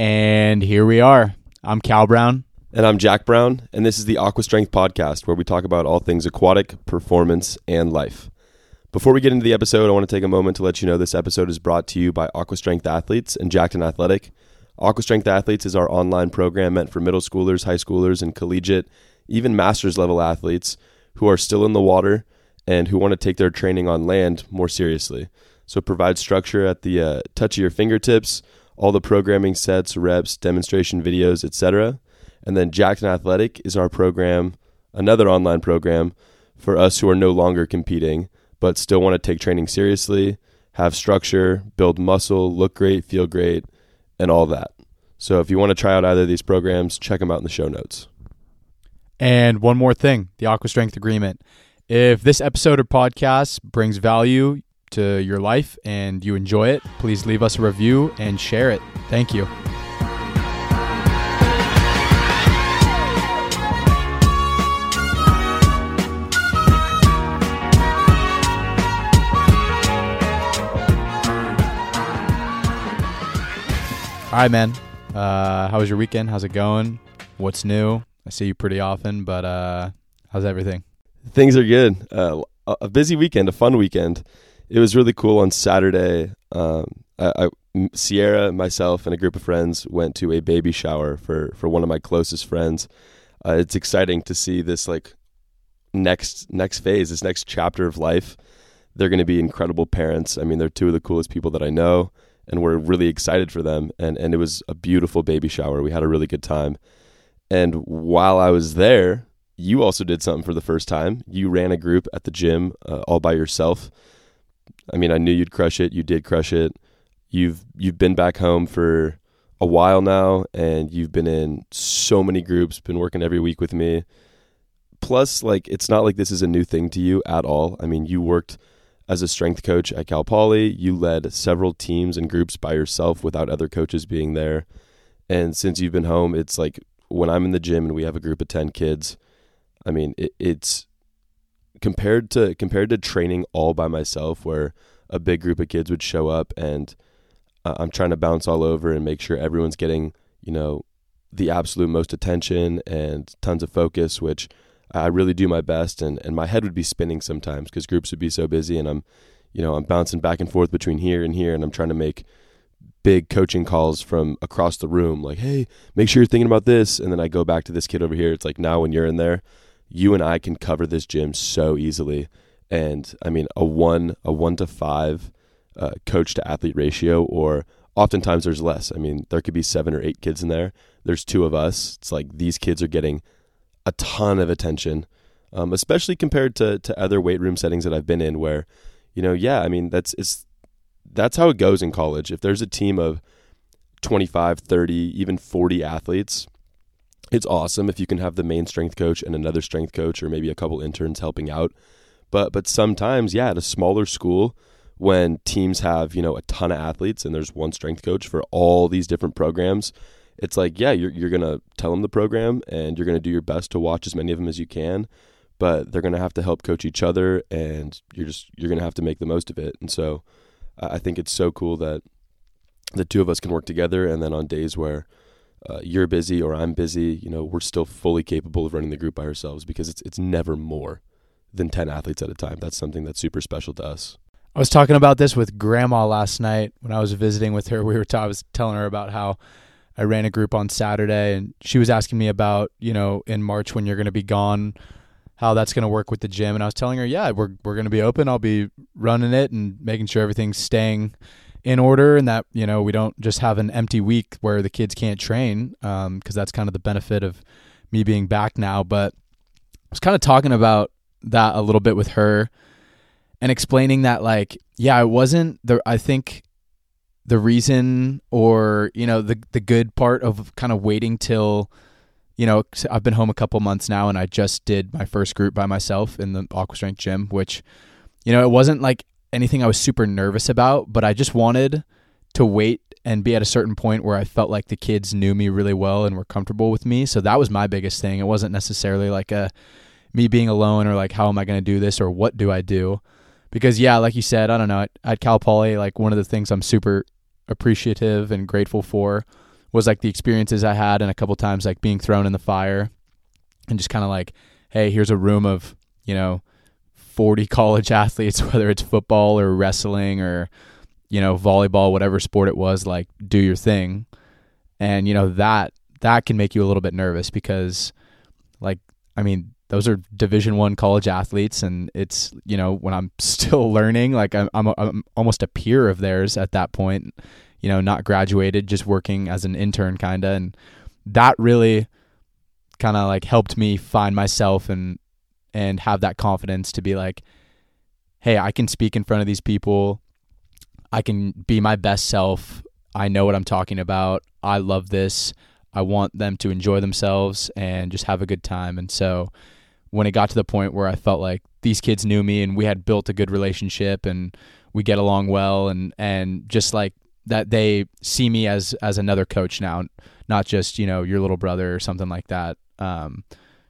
And here we are. I'm Cal Brown. And I'm Jack Brown, and this is the Aqua Strength Podcast, where we talk about all things aquatic, performance, and life. Before we get into the episode, I want to take a moment to let you know this episode is brought to you by Aqua Strength Athletes and Jackton Athletic. Aqua Strength Athletes is our online program meant for middle schoolers, high schoolers, and collegiate, even master's level athletes who are still in the water and who want to take their training on land more seriously. So it provides structure at the touch of your fingertips, all the programming sets, reps, demonstration videos, etc. And then Jackton Athletic is our program, another online program for us who are no longer competing, but still want to take training seriously, have structure, build muscle, look great, feel great, and all that. So if you want to try out either of these programs, check them out in the show notes. And one more thing, the Aqua Strength Agreement. If this episode or podcast brings value to your life and you enjoy it, please leave us a review and share it. Thank you. All right, man. How was your weekend? How's it going? What's new? I see you pretty often, but how's everything? Things are good. A busy weekend, a fun weekend. It was really cool on Saturday. Sierra, myself, and a group of friends went to a baby shower for one of my closest friends. It's exciting to see this like next phase, this next chapter of life. They're going to be incredible parents. I mean, they're two of the coolest people that I know. And we're really excited for them. And it was a beautiful baby shower. We had a really good time. And while I was there, you also did something for the first time. You ran a group at the gym all by yourself. I mean, I knew you'd crush it. You did crush it. You've been back home for a while now, and you've been in so many groups, been working every week with me. Plus, like, it's not like this is a new thing to you at all. I mean, you worked as a strength coach at Cal Poly, you led several teams and groups by yourself without other coaches being there. And since you've been home, it's like when I'm in the gym and we have a group of 10 kids, I mean, it's compared to training all by myself where a big group of kids would show up and I'm trying to bounce all over and make sure everyone's getting, you know, the absolute most attention and tons of focus, which I really do my best, and my head would be spinning sometimes because groups would be so busy, and I'm bouncing back and forth between here and here, and I'm trying to make big coaching calls from across the room, like, hey, make sure you're thinking about this, and then I go back to this kid over here. It's like now when you're in there, you and I can cover this gym so easily, and I mean a one to five coach to athlete ratio, or oftentimes there's less. I mean, there could be 7 or 8 kids in there. There's 2 of us. It's like these kids are getting a ton of attention, especially compared to other weight room settings that I've been in where, you know, yeah, I mean, that's how it goes in college. If there's a team of 25, 30, even 40 athletes, it's awesome if you can have the main strength coach and another strength coach or maybe a couple interns helping out. But sometimes, yeah, at a smaller school when teams have, you know, a ton of athletes and there's one strength coach for all these different programs, it's like, yeah, you're going to tell them the program and you're going to do your best to watch as many of them as you can, but they're going to have to help coach each other and you're going to have to make the most of it. And so I think it's so cool that the two of us can work together. And then on days where you're busy or I'm busy, you know, we're still fully capable of running the group by ourselves because it's never more than 10 athletes at a time. That's something that's super special to us. I was talking about this with Grandma last night when I was visiting with her. I was telling her about how I ran a group on Saturday and she was asking me about, you know, in March when you're going to be gone, how that's going to work with the gym. And I was telling her, yeah, we're going to be open. I'll be running it and making sure everything's staying in order and that, you know, we don't just have an empty week where the kids can't train. 'Cause that's kind of the benefit of me being back now. But I was kind of talking about that a little bit with her and explaining that, like, yeah, I wasn't there. I think the reason, or, you know, the good part of kind of waiting till, you know, I've been home a couple months now and I just did my first group by myself in the Aqua Strength gym, which, you know, it wasn't like anything I was super nervous about, but I just wanted to wait and be at a certain point where I felt like the kids knew me really well and were comfortable with me. So that was my biggest thing. It wasn't necessarily like me being alone or like, how am I going to do this or what do I do? Because yeah, like you said, I don't know, at Cal Poly, like one of the things I'm super appreciative and grateful for was like the experiences I had, and a couple times like being thrown in the fire and just kind of like, hey, here's a room of, you know, 40 college athletes, whether it's football or wrestling or, you know, volleyball, whatever sport it was, like, do your thing. And, you know, that can make you a little bit nervous because, like, I mean, those are Division I college athletes, and it's, you know, when I'm still learning, like I'm almost a peer of theirs at that point, you know, not graduated, just working as an intern kind of. And that really kind of like helped me find myself and have that confidence to be like, hey, I can speak in front of these people. I can be my best self. I know what I'm talking about. I love this. I want them to enjoy themselves and just have a good time. And so when it got to the point where I felt like these kids knew me and we had built a good relationship and we get along well, and just like that, they see me as another coach now, not just, you know, your little brother or something like that.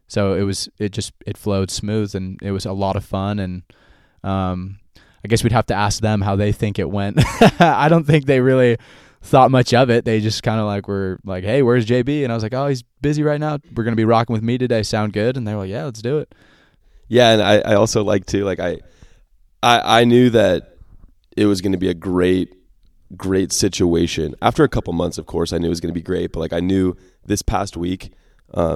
So it flowed smooth, and it was a lot of fun. And I guess we'd have to ask them how they think it went. I don't think they really thought much of it. They just kind of like were like, hey, where's JB? And I was like, oh, he's busy right now. We're going to be rocking with me today. Sound good? And they were like, yeah, let's do it. Yeah. And I also like to, like, I knew that it was going to be a great situation. After a couple months, of course, I knew it was going to be great. But like, I knew this past week, for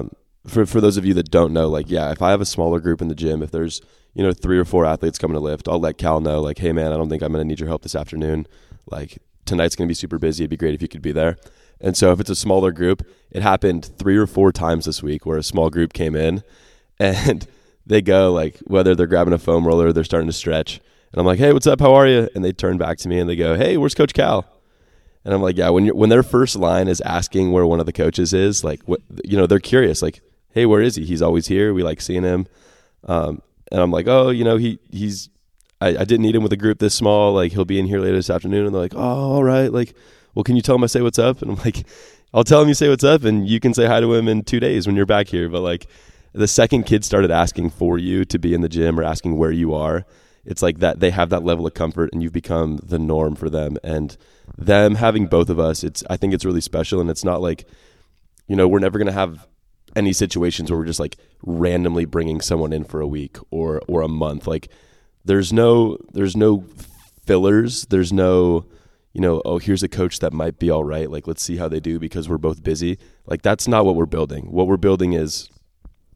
those of you that don't know, like, yeah, if I have a smaller group in the gym, if there's, you know, 3 or 4 athletes coming to lift, I'll let Cal know, like, hey man, I don't think I'm going to need your help this afternoon. Like, tonight's going to be super busy. It'd be great if you could be there. And so if it's a smaller group, it happened 3 or 4 times this week where a small group came in and they go, like, whether they're grabbing a foam roller, they're starting to stretch. And I'm like, hey, what's up? How are you? And they turn back to me and they go, hey, where's Coach Cal? And I'm like, yeah, when their first line is asking where one of the coaches is, like, what, you know, they're curious, like, hey, where is he? He's always here. We like seeing him. And I'm like, oh, you know, I didn't need him with a group this small. Like, he'll be in here later this afternoon. And they're like, oh, all right. Like, well, can you tell him I say what's up? And I'm like, I'll tell him you say what's up, and you can say hi to him in 2 days when you're back here. But like, the second kid started asking for you to be in the gym or asking where you are, it's like that they have that level of comfort, and you've become the norm for them. And them having both of us, I think it's really special. And it's not like, you know, we're never going to have any situations where we're just like randomly bringing someone in for a week or a month. Like, there's no fillers. There's no, you know, oh, here's a coach that might be all right. Like, let's see how they do because we're both busy. Like, that's not what we're building. What we're building is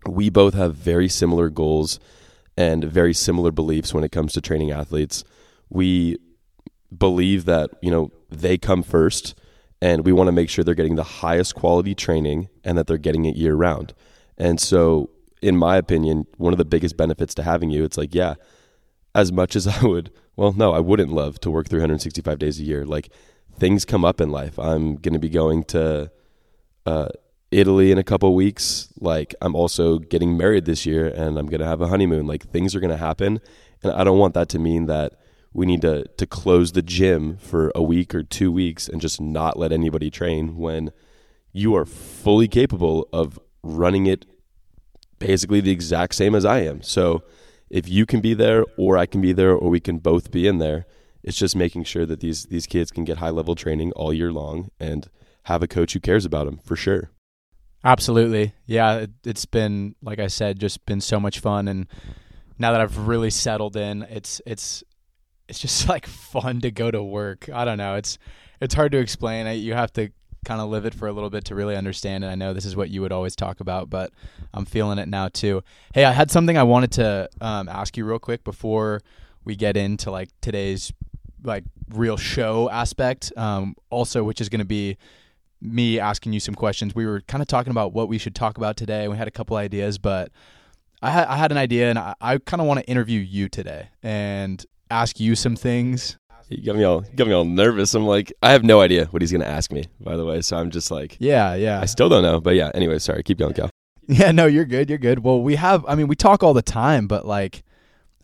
we both have very similar goals and very similar beliefs when it comes to training athletes. We believe that, you know, they come first, and we want to make sure they're getting the highest quality training and that they're getting it year round. And so, in my opinion, one of the biggest benefits to having you, it's like, yeah, as much as I would, well, no, I wouldn't love to work 365 days a year. Like, things come up in life. I'm going to be going to Italy in a couple weeks. Like, I'm also getting married this year, and I'm going to have a honeymoon. Like, things are going to happen. And I don't want that to mean that we need to close the gym for a week or 2 weeks and just not let anybody train when you are fully capable of running it basically the exact same as I am. So if you can be there, or I can be there, or we can both be in there, it's just making sure that these kids can get high-level training all year long and have a coach who cares about them, for sure. Absolutely. Yeah, it's been, like I said, just been so much fun. And now that I've really settled in, it's just like fun to go to work. I don't know. It's hard to explain. You have to kind of live it for a little bit to really understand it. I know this is what you would always talk about, but I'm feeling it now too. Hey, I had something I wanted to ask you real quick before we get into like today's like real show aspect, also, which is going to be me asking you some questions. We were kind of talking about what we should talk about today. We had a couple ideas, but I had an idea, and I kind of want to interview you today and ask you some things. You got me all nervous. I'm like, I have no idea what he's going to ask me, by the way. So I'm just like, yeah. I still don't know. But yeah, anyway, sorry. Keep going, Cal. Yeah, no, you're good. Well, we talk all the time, but like,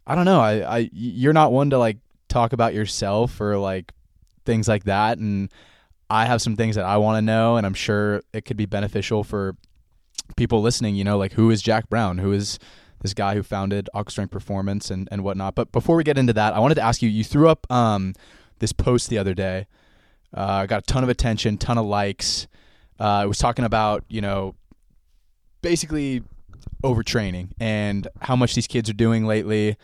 I don't know. You're not one to like talk about yourself or like things like that. And I have some things that I want to know, and I'm sure it could be beneficial for people listening, you know, like, who is Jack Brown? Who is this guy who founded Aqua Strength Performance and whatnot. But before we get into that, I wanted to ask you threw up this post the other day. Got a ton of attention, ton of likes. It was talking about, you know, basically overtraining and how much these kids are doing lately,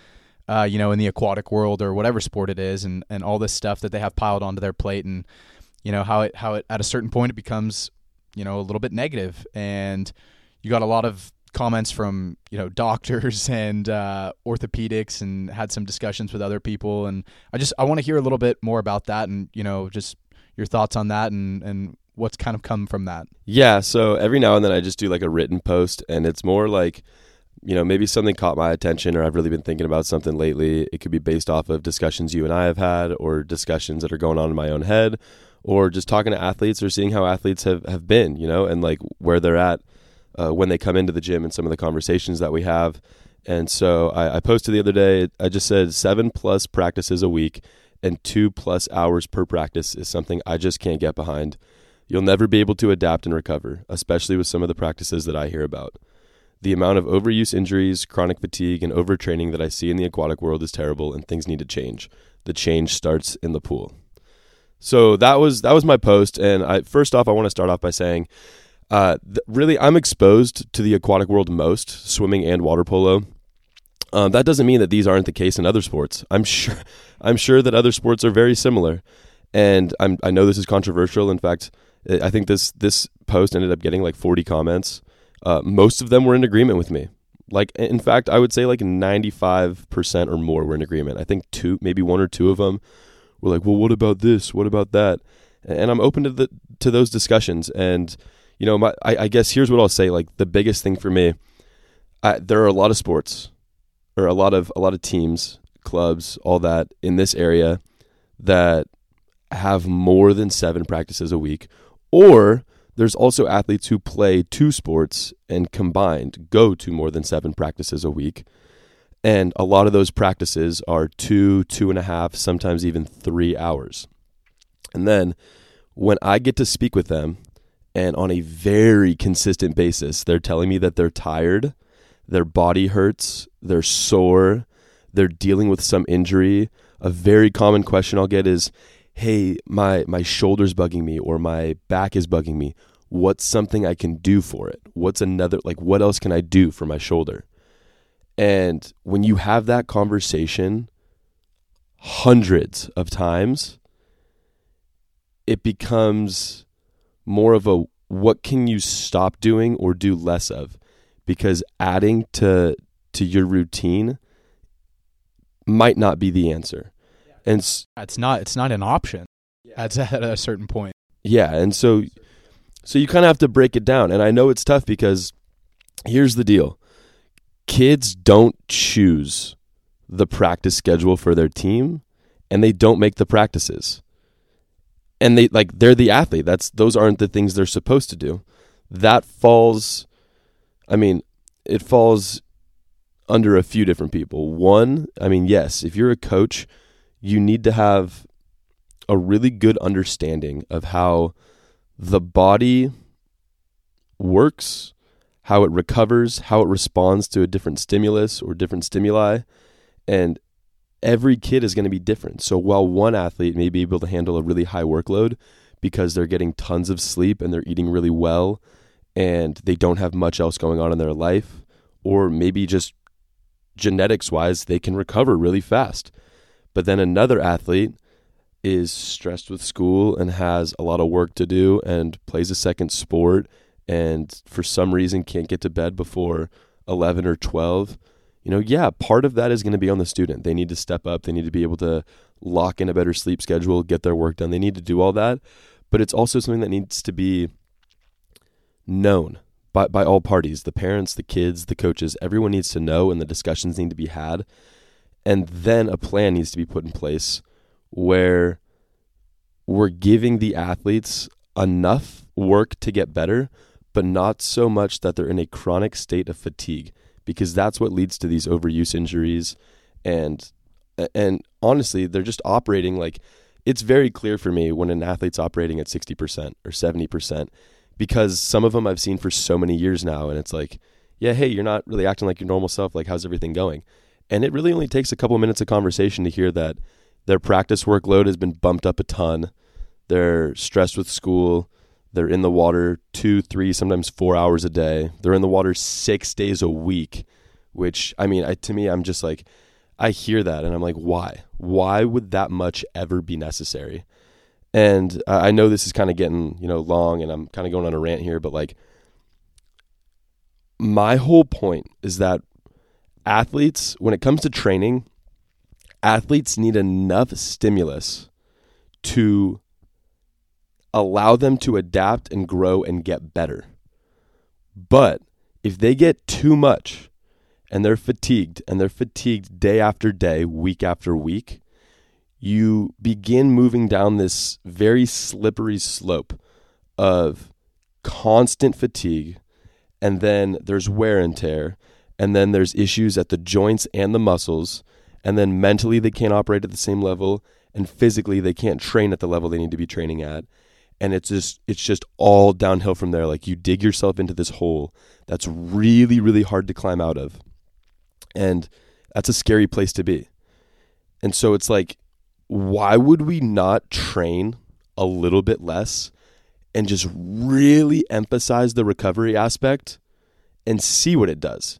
you know, in the aquatic world or whatever sport it is, and all this stuff that they have piled onto their plate, and, you know, how it at a certain point it becomes, you know, a little bit negative. And you got a lot of comments from, you know, doctors and orthopedics, and had some discussions with other people. And I want to hear a little bit more about that, and, you know, just your thoughts on that and what's kind of come from that. Yeah. So every now and then I just do like a written post, and it's more like, you know, maybe something caught my attention, or I've really been thinking about something lately. It could be based off of discussions you and I have had, or discussions that are going on in my own head, or just talking to athletes, or seeing how athletes have been, you know, and like where they're at when they come into the gym, and some of the conversations that we have. And so I posted the other day, I just said 7+ practices a week and 2+ hours per practice is something I just can't get behind. You'll never be able to adapt and recover, especially with some of the practices that I hear about. The amount of overuse injuries, chronic fatigue, and overtraining that I see in the aquatic world is terrible, and things need to change. The change starts in the pool. So that was my post. And I want to start off by saying, really, I'm exposed to the aquatic world most, swimming and water polo. That doesn't mean that these aren't the case in other sports. I'm sure that other sports are very similar. And I know this is controversial. In fact, I think this post ended up getting like 40 comments. Most of them were in agreement with me. Like, in fact, I would say like 95% or more were in agreement. I think maybe one or two of them were like, well, what about this? What about that? And I'm open to those discussions. And, you know, I guess here's what I'll say. Like, the biggest thing for me, there are a lot of sports, or a lot of teams, clubs, all that in this area that have more than 7 practices a week, or there's also athletes who play 2 sports and combined go to more than 7 practices a week. And a lot of those practices are 2.5, sometimes even 3 hours. And then when I get to speak with them, and on a very consistent basis, they're telling me that they're tired, their body hurts, they're sore, they're dealing with some injury. A very common question I'll get is, hey, my shoulder's bugging me, or my back is bugging me. What's something I can do for it? What else can I do for my shoulder? And when you have that conversation hundreds of times, it becomes more of a, what can you stop doing or do less of? Because adding to your routine might not be the answer. And it's not an option. Yeah. At a certain point. Yeah. And so you kind of have to break it down. And I know it's tough, because here's the deal. Kids don't choose the practice schedule for their team, and they don't make the practices. And they're the athlete. Those aren't the things they're supposed to do. That falls, I mean, it falls under a few different people. One, I mean, yes, if you're a coach, you need to have a really good understanding of how the body works, how it recovers, how it responds to a different stimulus or different stimuli. And every kid is going to be different. So while one athlete may be able to handle a really high workload because they're getting tons of sleep and they're eating really well and they don't have much else going on in their life, or maybe just genetics-wise, they can recover really fast. But then another athlete is stressed with school and has a lot of work to do and plays a second sport and for some reason can't get to bed before 11 or 12. You know, yeah, part of that is going to be on the student. They need to step up. They need to be able to lock in a better sleep schedule, get their work done. They need to do all that. But it's also something that needs to be known by all parties, the parents, the kids, the coaches. Everyone needs to know, and the discussions need to be had. And then a plan needs to be put in place where we're giving the athletes enough work to get better, but not so much that they're in a chronic state of fatigue, because that's what leads to these overuse injuries. And honestly, they're just operating like, it's very clear for me when an athlete's operating at 60% or 70%, because some of them I've seen for so many years now. And it's like, yeah, hey, you're not really acting like your normal self. Like, how's everything going? And it really only takes a couple minutes of conversation to hear that their practice workload has been bumped up a ton. They're stressed with school. They're in the water 2, 3, sometimes 4 hours a day. They're in the water 6 days a week, which, I mean, to me, I'm just like, I hear that and I'm like, why? Why would that much ever be necessary? And I know this is kind of getting, long, and I'm kind of going on a rant here, but like, my whole point is that athletes, when it comes to training, athletes need enough stimulus to allow them to adapt and grow and get better. But if they get too much and they're fatigued day after day, week after week, you begin moving down this very slippery slope of constant fatigue, and then there's wear and tear, and then there's issues at the joints and the muscles, and then mentally they can't operate at the same level, and physically they can't train at the level they need to be training at. And it's just all downhill from there. Like, you dig yourself into this hole that's really, really hard to climb out of. And that's a scary place to be. And so it's like, why would we not train a little bit less and just really emphasize the recovery aspect and see what it does?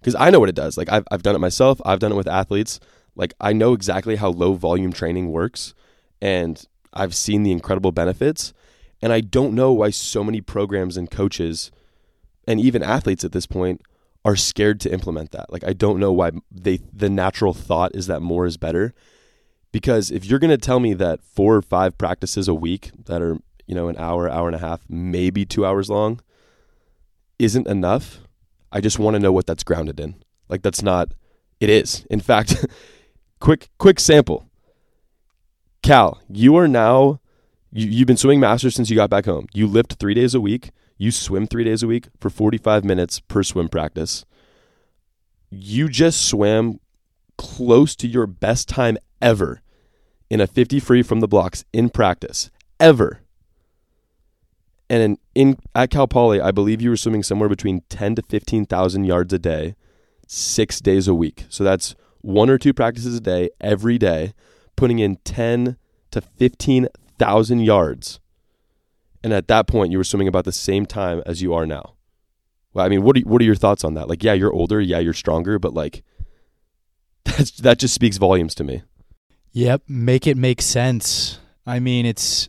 Because I know what it does. Like, I've done it myself. I've done it with athletes. Like, I know exactly how low volume training works, and I've seen the incredible benefits, and I don't know why so many programs and coaches and even athletes at this point are scared to implement that. Like, I don't know why the natural thought is that more is better, because if you're going to tell me that 4 or 5 practices a week that are, an hour, hour and a half, maybe 2 hours long isn't enough, I just want to know what that's grounded in. Like, that's not, it is. In fact, quick sample. Cal, you are now, you've been swimming masters since you got back home. You lift 3 days a week. You swim 3 days a week for 45 minutes per swim practice. You just swam close to your best time ever in a 50 free from the blocks in practice, ever. And at Cal Poly, I believe you were swimming somewhere between 10 to 15,000 yards a day, 6 days a week. So that's 1 or 2 practices a day, every day, putting in 10 to 15,000 yards. And at that point, you were swimming about the same time as you are now. Well, I mean, what are your thoughts on that? Like, yeah, you're older, yeah, you're stronger, but like, that just speaks volumes to me. Yep, make it make sense. I mean, it's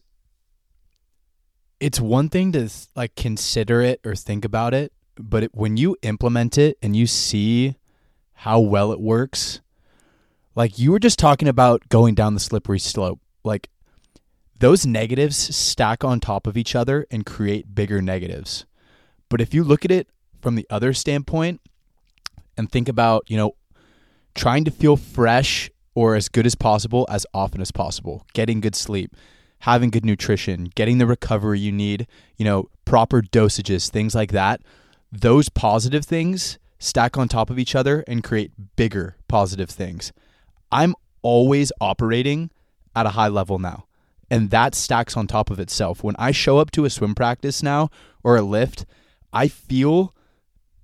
one thing to like consider it or think about it, but when you implement it and you see how well it works, like you were just talking about going down the slippery slope, like those negatives stack on top of each other and create bigger negatives. But if you look at it from the other standpoint and think about, trying to feel fresh or as good as possible as often as possible, getting good sleep, having good nutrition, getting the recovery you need, proper dosages, things like that. Those positive things stack on top of each other and create bigger positive things. I'm always operating at a high level now, and that stacks on top of itself. When I show up to a swim practice now or a lift, I feel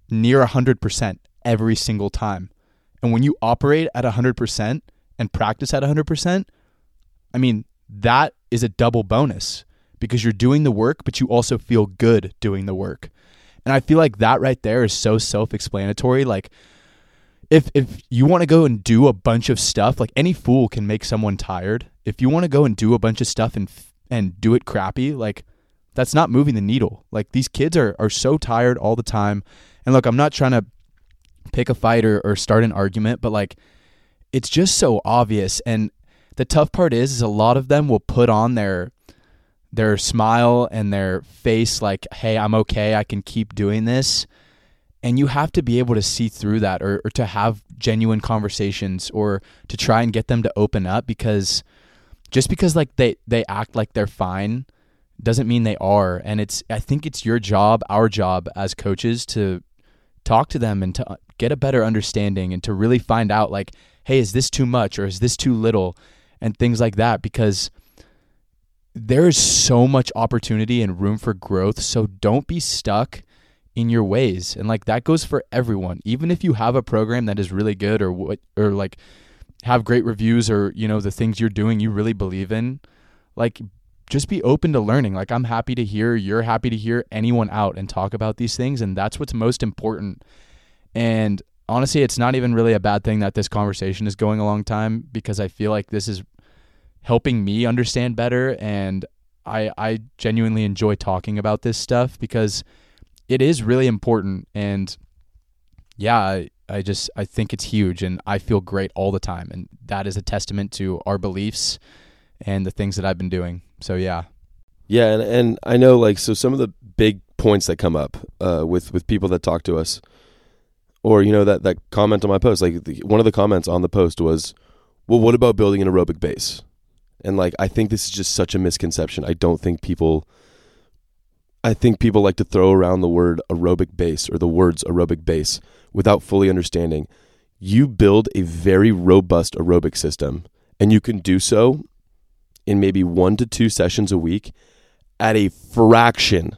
near 100% every single time. And when you operate at 100% and practice at 100%, I mean, that is a double bonus because you're doing the work, but you also feel good doing the work. And I feel like that right there is so self-explanatory. Like if you want to go and do a bunch of stuff, like any fool can make someone tired. If you want to go and do a bunch of stuff and do it crappy, like that's not moving the needle. Like these kids are so tired all the time. And look, I'm not trying to pick a fight or start an argument, but like it's just so obvious. And the tough part is a lot of them will put on their smile and their face like, hey, I'm okay, I can keep doing this. And you have to be able to see through that or to have genuine conversations or to try and get them to open up, because just because like they act like they're fine doesn't mean they are. And I think it's your job, our job as coaches to talk to them and to get a better understanding and to really find out like, hey, is this too much or is this too little and things like that, because there is so much opportunity and room for growth. So don't be stuck in your ways. And like that goes for everyone. Even if you have a program that is really good or like have great reviews or the things you're doing you really believe in, like just be open to learning. Like, I'm happy to hear, you're happy to hear anyone out and talk about these things. And that's what's most important. And honestly, it's not even really a bad thing that this conversation is going a long time, because I feel like this is helping me understand better. And I genuinely enjoy talking about this stuff because it is really important. And yeah, I think it's huge, and I feel great all the time. And that is a testament to our beliefs and the things that I've been doing. So yeah. Yeah. And I know, like, so some of the big points that come up with people that talk to us, or, you know, that comment on my post, like one of the comments on the post was, well, what about building an aerobic base? And like, I think this is just such a misconception. I think people like to throw around the word aerobic base or the words aerobic base without fully understanding. You build a very robust aerobic system, and you can do so in maybe 1 to 2 sessions a week at a fraction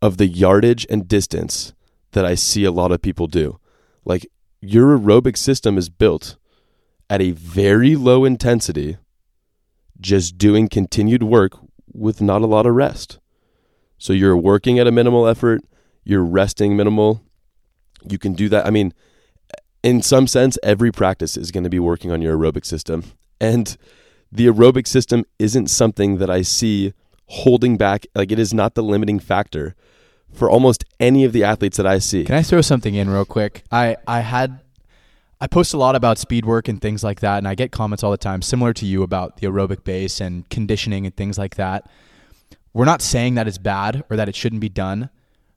of the yardage and distance that I see a lot of people do. Like, your aerobic system is built at a very low intensity, just doing continued work with not a lot of rest. So you're working at a minimal effort, you're resting minimal. You can do that. I mean, in some sense, every practice is going to be working on your aerobic system. And the aerobic system isn't something that I see holding back. Like, it is not the limiting factor for almost any of the athletes that I see. Can I throw something in real quick? I post a lot about speed work and things like that, and I get comments all the time similar to you about the aerobic base and conditioning and things like that. We're not saying that it's bad or that it shouldn't be done,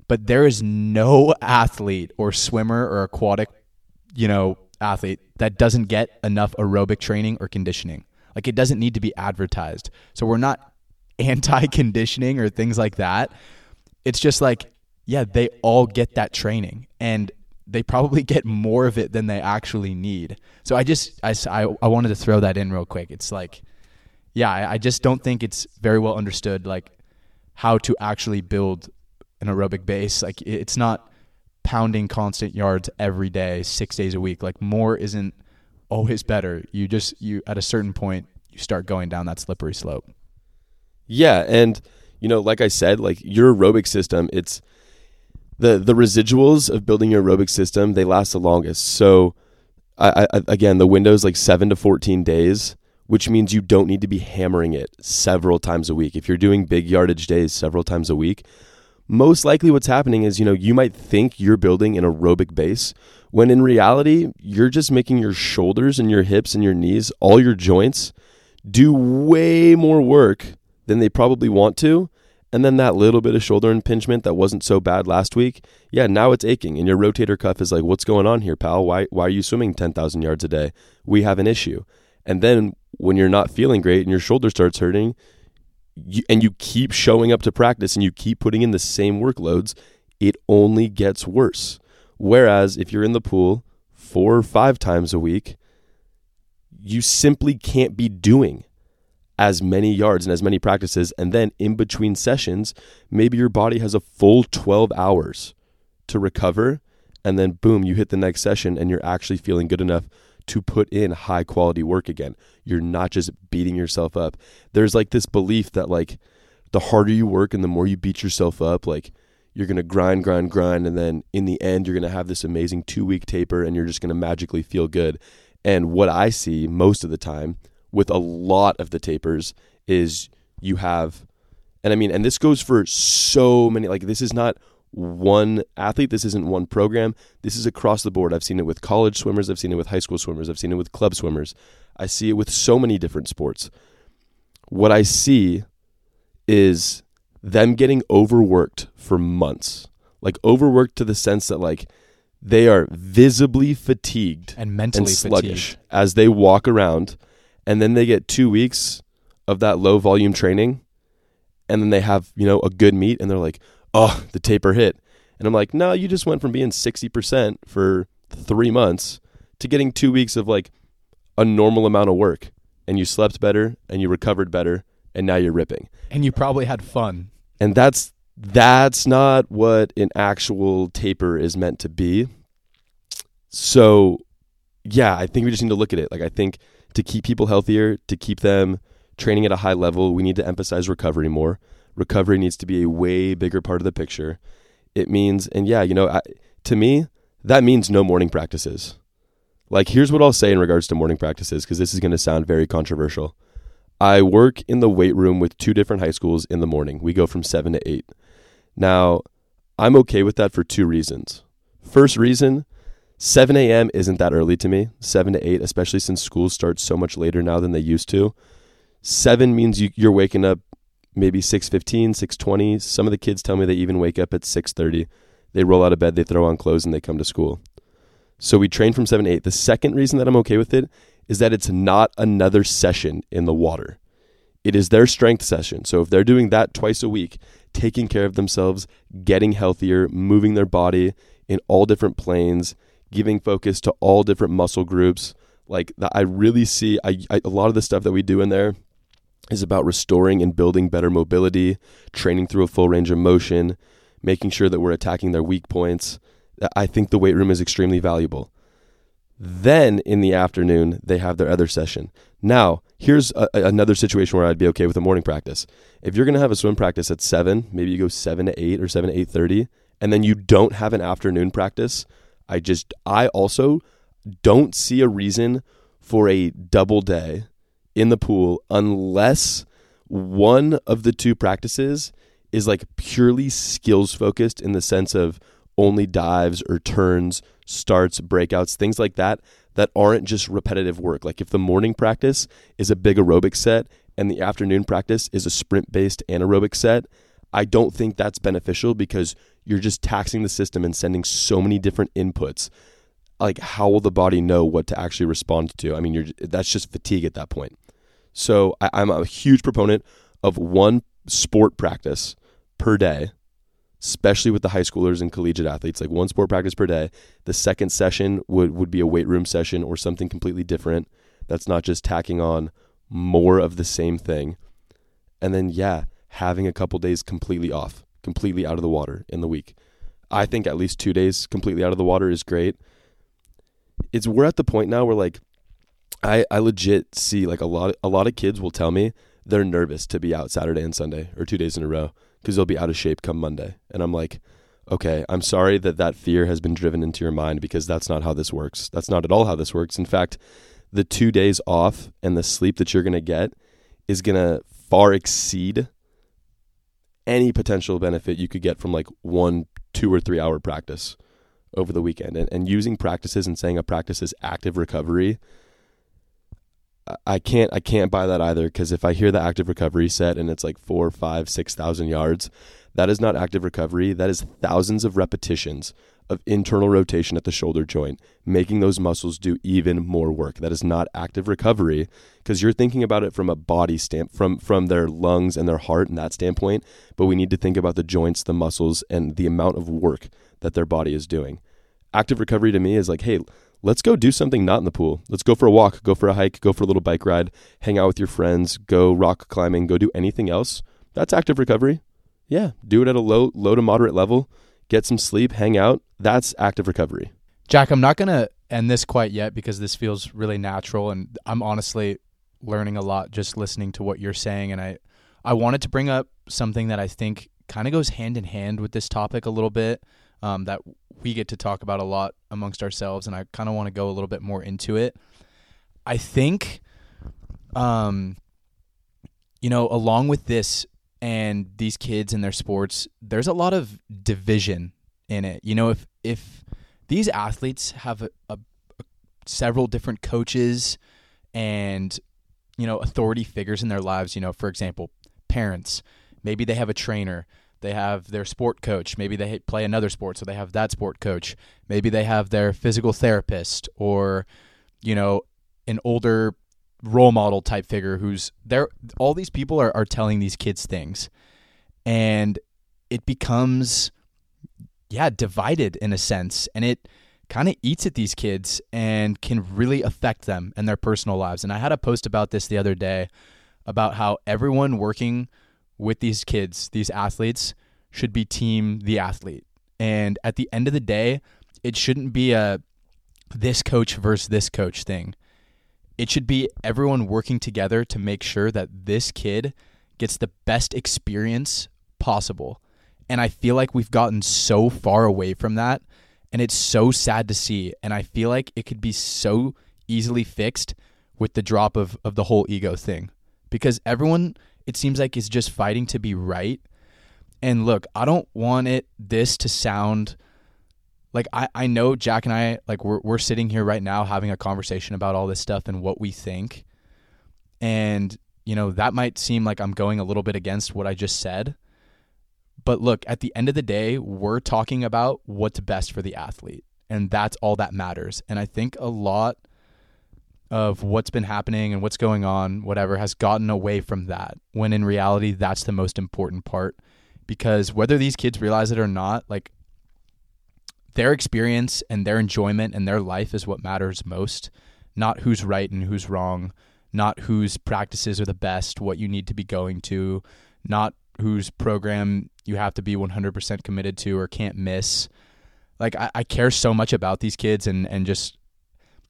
but there is no athlete or swimmer or aquatic, you know, athlete that doesn't get enough aerobic training or conditioning. Like, it doesn't need to be advertised. So we're not anti-conditioning or things like that. It's just like, yeah, they all get that training, and they probably get more of it than they actually need. So I wanted to throw that in real quick. It's like, yeah, I just don't think it's very well understood, like, how to actually build an aerobic base. Like, it's not pounding constant yards every day, 6 days a week. Like, more isn't always better. You at a certain point, you start going down that slippery slope. Yeah. And, you know, like I said, like, your aerobic system, it's the residuals of building your aerobic system, they last the longest. So again, the window is like 7 to 14 days, which means you don't need to be hammering it several times a week. If you're doing big yardage days several times a week, most likely what's happening is, you know, you might think you're building an aerobic base when in reality, you're just making your shoulders and your hips and your knees, all your joints, do way more work than they probably want to. And then that little bit of shoulder impingement that wasn't so bad last week, yeah, now it's aching. And your rotator cuff is like, what's going on here, pal? Why are you swimming 10,000 yards a day? We have an issue. And then when you're not feeling great and your shoulder starts hurting, and you keep showing up to practice and you keep putting in the same workloads, it only gets worse. Whereas if you're in the pool 4 or 5 times a week, you simply can't be doing as many yards and as many practices. And then in between sessions, maybe your body has a full 12 hours to recover. And then boom, you hit the next session and you're actually feeling good enough to put in high quality work again. You're not just beating yourself up. There's like this belief that, like, the harder you work and the more you beat yourself up, like, you're going to grind. And then in the end, you're going to have this amazing 2-week taper and you're just going to magically feel good. And what I see most of the time with a lot of the tapers is you have, and I mean, and this goes for so many, like, this is not one athlete. This isn't one program. This is across the board. I've seen it with college swimmers. I've seen it with high school swimmers. I've seen it with club swimmers. I see it with so many different sports. What I see is them getting overworked for months, like overworked to the sense that, like, they are visibly fatigued and mentally sluggish as they walk around. And then they get 2 weeks of that low volume training. And then they have, you know, a good meet and they're like, oh, the taper hit. And I'm like, no, you just went from being 60% for 3 months to getting 2 weeks of, like, a normal amount of work. And you slept better and you recovered better and now you're ripping. And you probably had fun. And that's not what an actual taper is meant to be. So yeah, I think we just need to look at it. Like, I think to keep people healthier, to keep them training at a high level, we need to emphasize recovery more. Recovery needs to be a way bigger part of the picture. It means, and yeah, you know, to me, that means no morning practices. Like, here's what I'll say in regards to morning practices, because this is going to sound very controversial. I work in the weight room with two different high schools in the morning. We go from 7 to 8. Now, I'm okay with that for two reasons. First reason, 7 a.m. isn't that early to me. 7 to 8, especially since schools start so much later now than they used to. 7 means you're waking up maybe 6:15, 6:20. Some of the kids tell me they even wake up at 6:30. They roll out of bed, they throw on clothes, and they come to school. So we train from 7 to 8. The second reason that I'm okay with it is that it's not another session in the water. It is their strength session. So if they're doing that twice a week, taking care of themselves, getting healthier, moving their body in all different planes, giving focus to all different muscle groups, like that, I really see a lot of the stuff that we do in there is about restoring and building better mobility, training through a full range of motion, making sure that we're attacking their weak points. I think the weight room is extremely valuable. Then in the afternoon, they have their other session. Now, here's another situation where I'd be okay with a morning practice. If you're going to have a swim practice at 7, maybe you go 7 to 8 or 7 to 8:30, and then you don't have an afternoon practice, I also don't see a reason for a double day in the pool unless one of the two practices is like purely skills focused in the sense of only dives or turns, starts, breakouts, things like that, that aren't just repetitive work. Like if the morning practice is a big aerobic set and the afternoon practice is a sprint-based anaerobic set, I don't think that's beneficial because you're just taxing the system and sending so many different inputs. Like, how will the body know what to actually respond to? I mean, that's just fatigue at that point. So I'm a huge proponent of one sport practice per day, especially with the high schoolers and collegiate athletes, like one sport practice per day. The second session would be a weight room session or something completely different. That's not just tacking on more of the same thing. And then, yeah, having a couple days completely off, completely out of the water in the week. I think at least 2 days completely out of the water is great. We're at the point now where like I legit see like a lot of kids will tell me they're nervous to be out Saturday and Sunday or 2 days in a row because they'll be out of shape come Monday. And I'm like, okay, I'm sorry that fear has been driven into your mind because that's not how this works. That's not at all how this works. In fact, the 2 days off and the sleep that you're going to get is going to far exceed any potential benefit you could get from like 1, 2, or 3 hour practice over the weekend. And using practices and saying a practice is active recovery, I can't buy that either, because if I hear the active recovery set and it's like 4, 5, 6,000 yards, that is not active recovery. That is thousands of repetitions of internal rotation at the shoulder joint, making those muscles do even more work. That is not active recovery, because you're thinking about it from a body standpoint, from their lungs and their heart and that standpoint, but we need to think about the joints, the muscles, and the amount of work that their body is doing. Active recovery to me is like, hey, let's go do something not in the pool. Let's go for a walk, go for a hike, go for a little bike ride, hang out with your friends, go rock climbing, go do anything else. That's active recovery. Yeah, do it at a low to moderate level. Get some sleep, hang out. That's active recovery. Jack, I'm not going to end this quite yet because this feels really natural, and I'm honestly learning a lot just listening to what you're saying. And I wanted to bring up something that I think kind of goes hand in hand with this topic a little bit, that we get to talk about a lot amongst ourselves, and I kind of want to go a little bit more into it. I think, along with this and these kids and their sports, there's a lot of division in it. You know, if these athletes have a several different coaches and, authority figures in their lives, for example, parents, maybe they have a trainer, they have their sport coach, maybe they play another sport, so they have that sport coach, maybe they have their physical therapist or, an older role model type figure who's there. All these people are telling these kids things, and it becomes, divided in a sense. And it kind of eats at these kids and can really affect them and their personal lives. And I had a post about this the other day about how everyone working with these kids, these athletes, should be team the athlete. And at the end of the day, it shouldn't be this coach versus this coach thing. It should be everyone working together to make sure that this kid gets the best experience possible. And I feel like we've gotten so far away from that, and it's so sad to see. And I feel like it could be so easily fixed with the drop of the whole ego thing, because everyone, it seems like, is just fighting to be right. And look, I don't want this to sound like, I know Jack and I, like, we're sitting here right now having a conversation about all this stuff and what we think. And, you know, that might seem like I'm going a little bit against what I just said. But look, at the end of the day, we're talking about what's best for the athlete. And that's all that matters. And I think a lot of what's been happening and what's going on, whatever, has gotten away from that. When in reality, that's the most important part. Because whether these kids realize it or not, like, their experience and their enjoyment and their life is what matters most. Not who's right and who's wrong. Not whose practices are the best, what you need to be going to. Not whose program you have to be 100% committed to or can't miss. Like, I care so much about these kids and just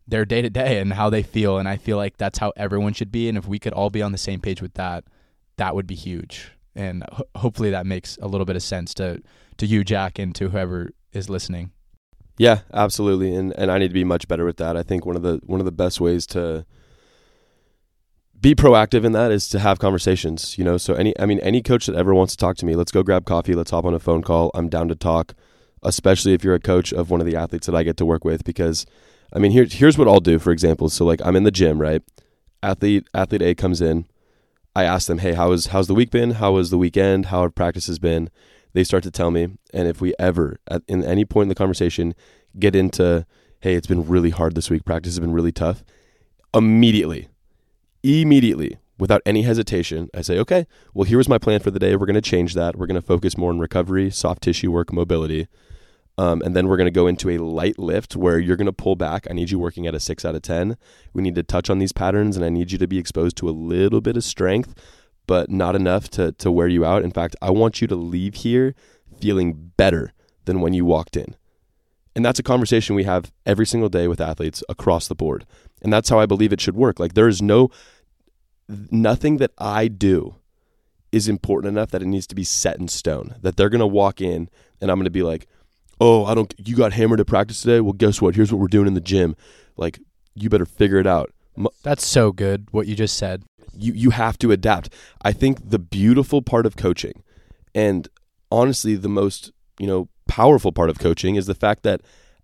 their day to day and how they feel. And I feel like that's how everyone should be. And if we could all be on the same page with that, that would be huge. And hopefully that makes a little bit of sense to you, Jack, and to whoever is listening. Yeah, absolutely. And I need to be much better with that. I think one of the best ways to be proactive in that is to have conversations, you know. So any coach that ever wants to talk to me, let's go grab coffee, let's hop on a phone call. I'm down to talk, especially if you're a coach of one of the athletes that I get to work with, because I mean, here's what I'll do, for example. So like, I'm in the gym, right? Athlete A comes in. I ask them, hey, how's the week been? How was the weekend? How have practices been? They start to tell me. And if we ever, in any point in the conversation, get into, hey, it's been really hard this week, practice has been really tough, immediately, without any hesitation, I say, okay, well, here was my plan for the day. We're going to change that. We're going to focus more on recovery, soft tissue work, mobility. And then we're going to go into a light lift where you're going to pull back. I need you working at a 6 out of 10. We need to touch on these patterns, and I need you to be exposed to a little bit of strength, but not enough to wear you out. In fact, I want you to leave here feeling better than when you walked in. And that's a conversation we have every single day with athletes across the board. And that's how I believe it should work. Like, there is nothing that I do is important enough that it needs to be set in stone, that they're going to walk in and I'm going to be like, oh, you got hammered at practice today? Well, guess what? Here's what we're doing in the gym. Like, you better figure it out. That's so good, what you just said. You have to adapt. I think the beautiful part of coaching, and honestly the most, you know, powerful part of coaching, is the fact that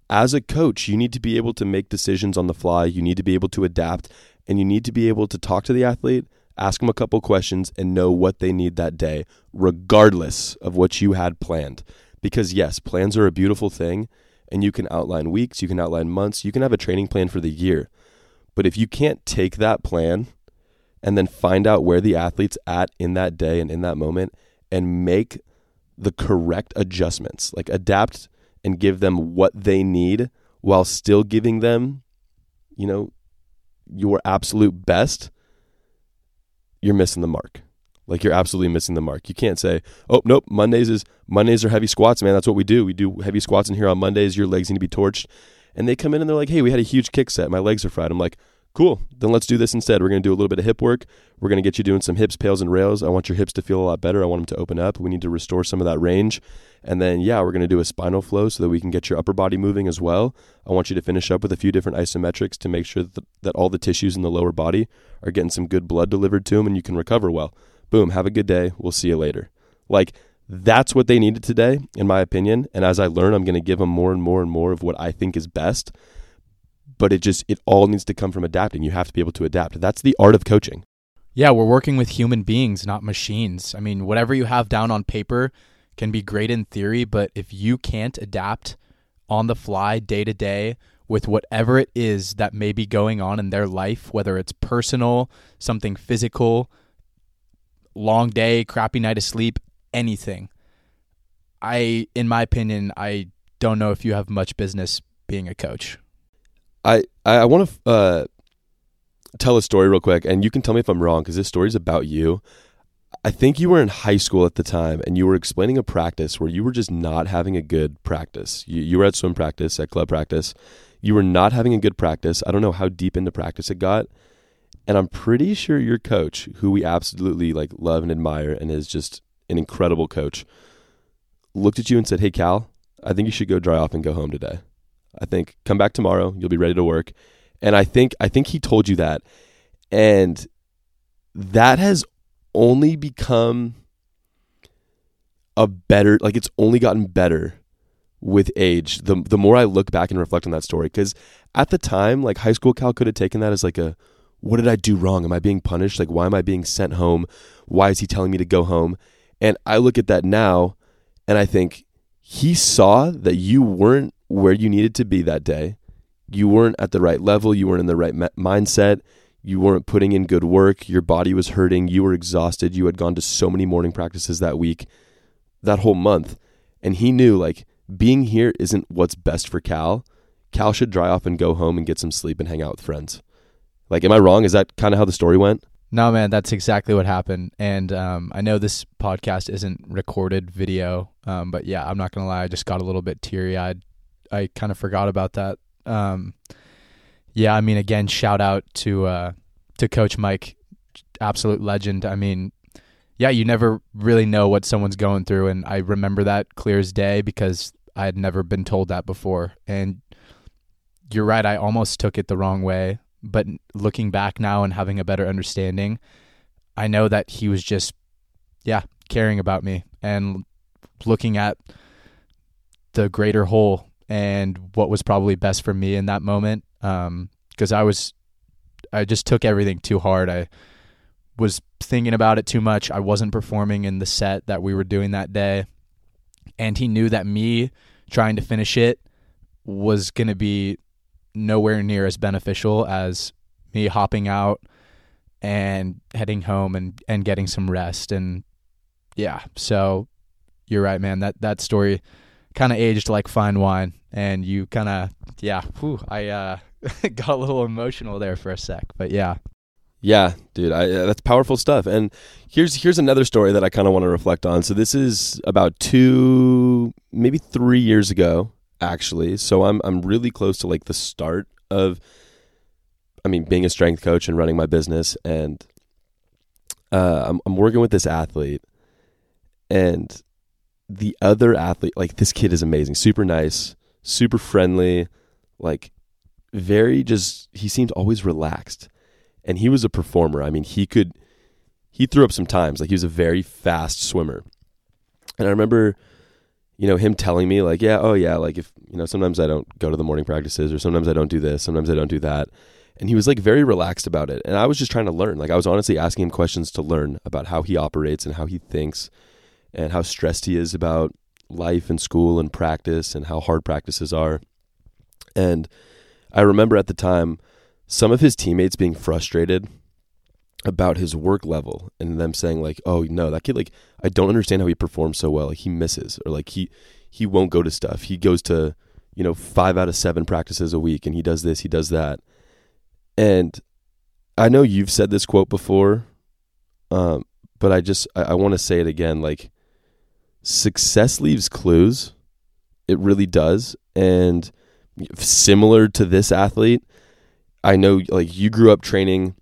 as a coach, you need to be able to make decisions on the fly. You need to be able to adapt, and you need to be able to talk to the athlete, ask them a couple questions, and know what they need that day, regardless of what you had planned. Because yes, plans are a beautiful thing, and you can outline weeks, you can outline months, you can have a training plan for the year. But if you can't take that plan and then find out where the athlete's at in that day and in that moment and make the correct adjustments, like adapt and give them what they need while still giving them, you know, your absolute best, you're missing the mark. Like, you're absolutely missing the mark. You can't say, oh, nope, Mondays are heavy squats, man. That's what we do. We do heavy squats in here on Mondays. Your legs need to be torched. And they come in and they're like, hey, we had a huge kick set. My legs are fried. I'm like, cool. Then let's do this instead. We're going to do a little bit of hip work. We're going to get you doing some hips, pails, and rails. I want your hips to feel a lot better. I want them to open up. We need to restore some of that range. And then, yeah, we're going to do a spinal flow so that we can get your upper body moving as well. I want you to finish up with a few different isometrics to make sure that all the tissues in the lower body are getting some good blood delivered to them and you can recover well. Boom, have a good day. We'll see you later. Like, that's what they needed today, in my opinion. And as I learn, I'm going to give them more and more and more of what I think is best. But it all needs to come from adapting. You have to be able to adapt. That's the art of coaching. Yeah, we're working with human beings, not machines. I mean, whatever you have down on paper can be great in theory, but if you can't adapt on the fly day to day with whatever it is that may be going on in their life, whether it's personal, something physical, long day, crappy night of sleep, anything. In my opinion, I don't know if you have much business being a coach. I want to tell a story real quick, and you can tell me if I'm wrong, because this story is about you. I think you were in high school at the time, and you were explaining a practice where you were just not having a good practice. You were at swim practice, at club practice. You were not having a good practice. I don't know how deep into practice it got, And I'm pretty sure your coach, who we absolutely like love and admire and is just an incredible coach, looked at you and said, "Hey, Cal, I think you should go dry off and go home today. I think come back tomorrow, you'll be ready to work." And I think he told you that. And that has only become a better, like it's only gotten better with age. The more I look back and reflect on that story, because at the time, like high school Cal could have taken that as like a, what did I do wrong? Am I being punished? Like, why am I being sent home? Why is he telling me to go home? And I look at that now and I think he saw that you weren't where you needed to be that day. You weren't at the right level. You weren't in the right mindset. You weren't putting in good work. Your body was hurting. You were exhausted. You had gone to so many morning practices that week, that whole month. And he knew like being here isn't what's best for Cal. Cal should dry off and go home and get some sleep and hang out with friends. Like, am I wrong? Is that kind of how the story went? No, man, that's exactly what happened. And I know this podcast isn't recorded video, but yeah, I'm not going to lie. I just got a little bit teary-eyed. I kind of forgot about that. Yeah, I mean, again, shout out to Coach Mike, absolute legend. I mean, yeah, you never really know what someone's going through, and I remember that clear as day because I had never been told that before. And you're right, I almost took it the wrong way, but looking back now and having a better understanding, I know that he was just, yeah, caring about me and looking at the greater whole and what was probably best for me in that moment. Because I just took everything too hard. I was thinking about it too much. I wasn't performing in the set that we were doing that day. And he knew that me trying to finish it was going to be nowhere near as beneficial as me hopping out and heading home and getting some rest. And yeah, so you're right, man, that story kind of aged like fine wine. And you kind of, yeah, got a little emotional there for a sec, but yeah. Yeah, dude, that's powerful stuff. And here's another story that I kind of want to reflect on. So this is about 2, maybe 3 years ago, actually. So I'm really close to like the start of, I mean, being a strength coach and running my business. And I'm working with this athlete, and the other athlete, like this kid is amazing, super nice, super friendly, like very just, he seemed always relaxed, and he was a performer. I mean, he threw up some times, like he was a very fast swimmer. And I remember, you know, him telling me like, yeah, oh yeah, like if, you know, sometimes I don't go to the morning practices, or sometimes I don't do this, sometimes I don't do that. And he was like very relaxed about it. And I was just trying to learn. Like I was honestly asking him questions to learn about how he operates and how he thinks and how stressed he is about life and school and practice and how hard practices are. And I remember at the time, some of his teammates being frustrated about his work level and them saying like, oh no, that kid, like, I don't understand how he performs so well. Like he misses, or like he won't go to stuff. He goes to, you know, 5 out of 7 practices a week, and he does this, he does that. And I know you've said this quote before, but I want to say it again. Like, success leaves clues. It really does. And similar to this athlete, I know like you grew up training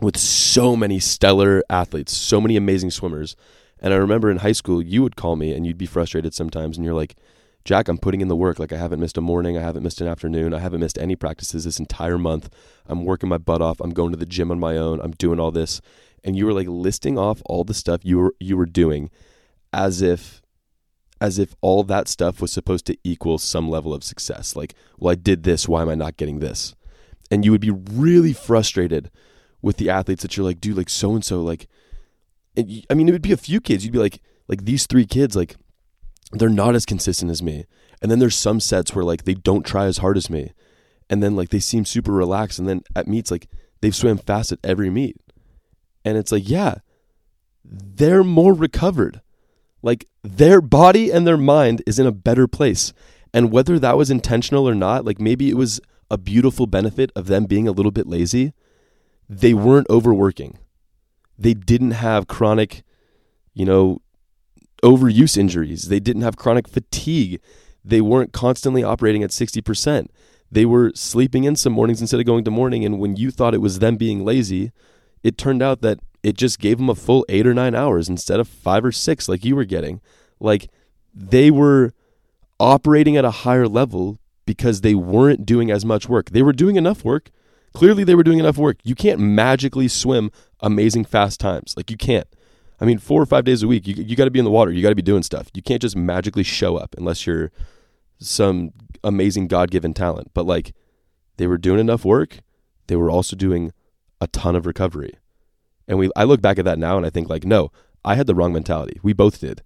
with so many stellar athletes, so many amazing swimmers. And I remember in high school, you would call me and you'd be frustrated sometimes. And you're like, Jack, I'm putting in the work. Like I haven't missed a morning. I haven't missed an afternoon. I haven't missed any practices this entire month. I'm working my butt off. I'm going to the gym on my own. I'm doing all this. And you were like listing off all the stuff you were doing as if all that stuff was supposed to equal some level of success. Like, well, I did this, why am I not getting this? And you would be really frustrated with the athletes that you're like, dude, like so-and-so, like, and, I mean, it would be a few kids. You'd be like these 3 kids, like they're not as consistent as me. And then there's some sets where like they don't try as hard as me. And then like they seem super relaxed. And then at meets, like they've swam fast at every meet. And it's like, yeah, they're more recovered. Like their body and their mind is in a better place. And whether that was intentional or not, like maybe it was a beautiful benefit of them being a little bit lazy. They weren't overworking. They didn't have chronic, you know, overuse injuries. They didn't have chronic fatigue. They weren't constantly operating at 60%. They were sleeping in some mornings instead of going to morning. And when you thought it was them being lazy, it turned out that it just gave them a full 8 or 9 hours instead of 5 or 6 like you were getting. Like, they were operating at a higher level because they weren't doing as much work. They were doing enough work. Clearly, they were doing enough work. You can't magically swim amazing fast times. Like, you can't. I mean, 4 or 5 days a week, you got to be in the water. You got to be doing stuff. You can't just magically show up unless you're some amazing God-given talent. But like, they were doing enough work. They were also doing a ton of recovery. And I look back at that now and I think like, no, I had the wrong mentality. We both did.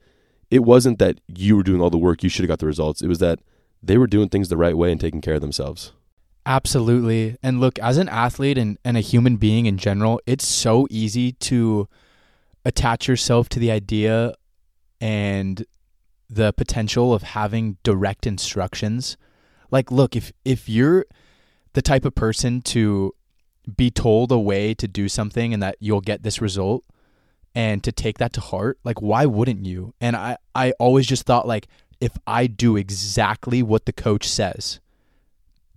It wasn't that you were doing all the work, you should have got the results. It was that they were doing things the right way and taking care of themselves. Absolutely. And look, as an athlete and a human being in general, it's so easy to attach yourself to the idea and the potential of having direct instructions. Like, look, if you're the type of person to be told a way to do something and that you'll get this result and to take that to heart, like, why wouldn't you? And I always just thought, like, if I do exactly what the coach says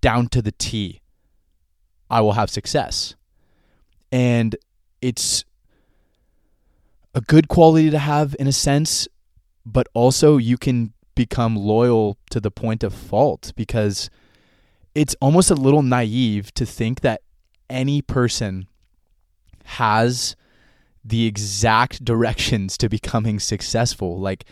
down to the T, I will have success. And it's a good quality to have in a sense, but also you can become loyal to the point of fault, because it's almost a little naive to think that any person has the exact directions to becoming successful. Like,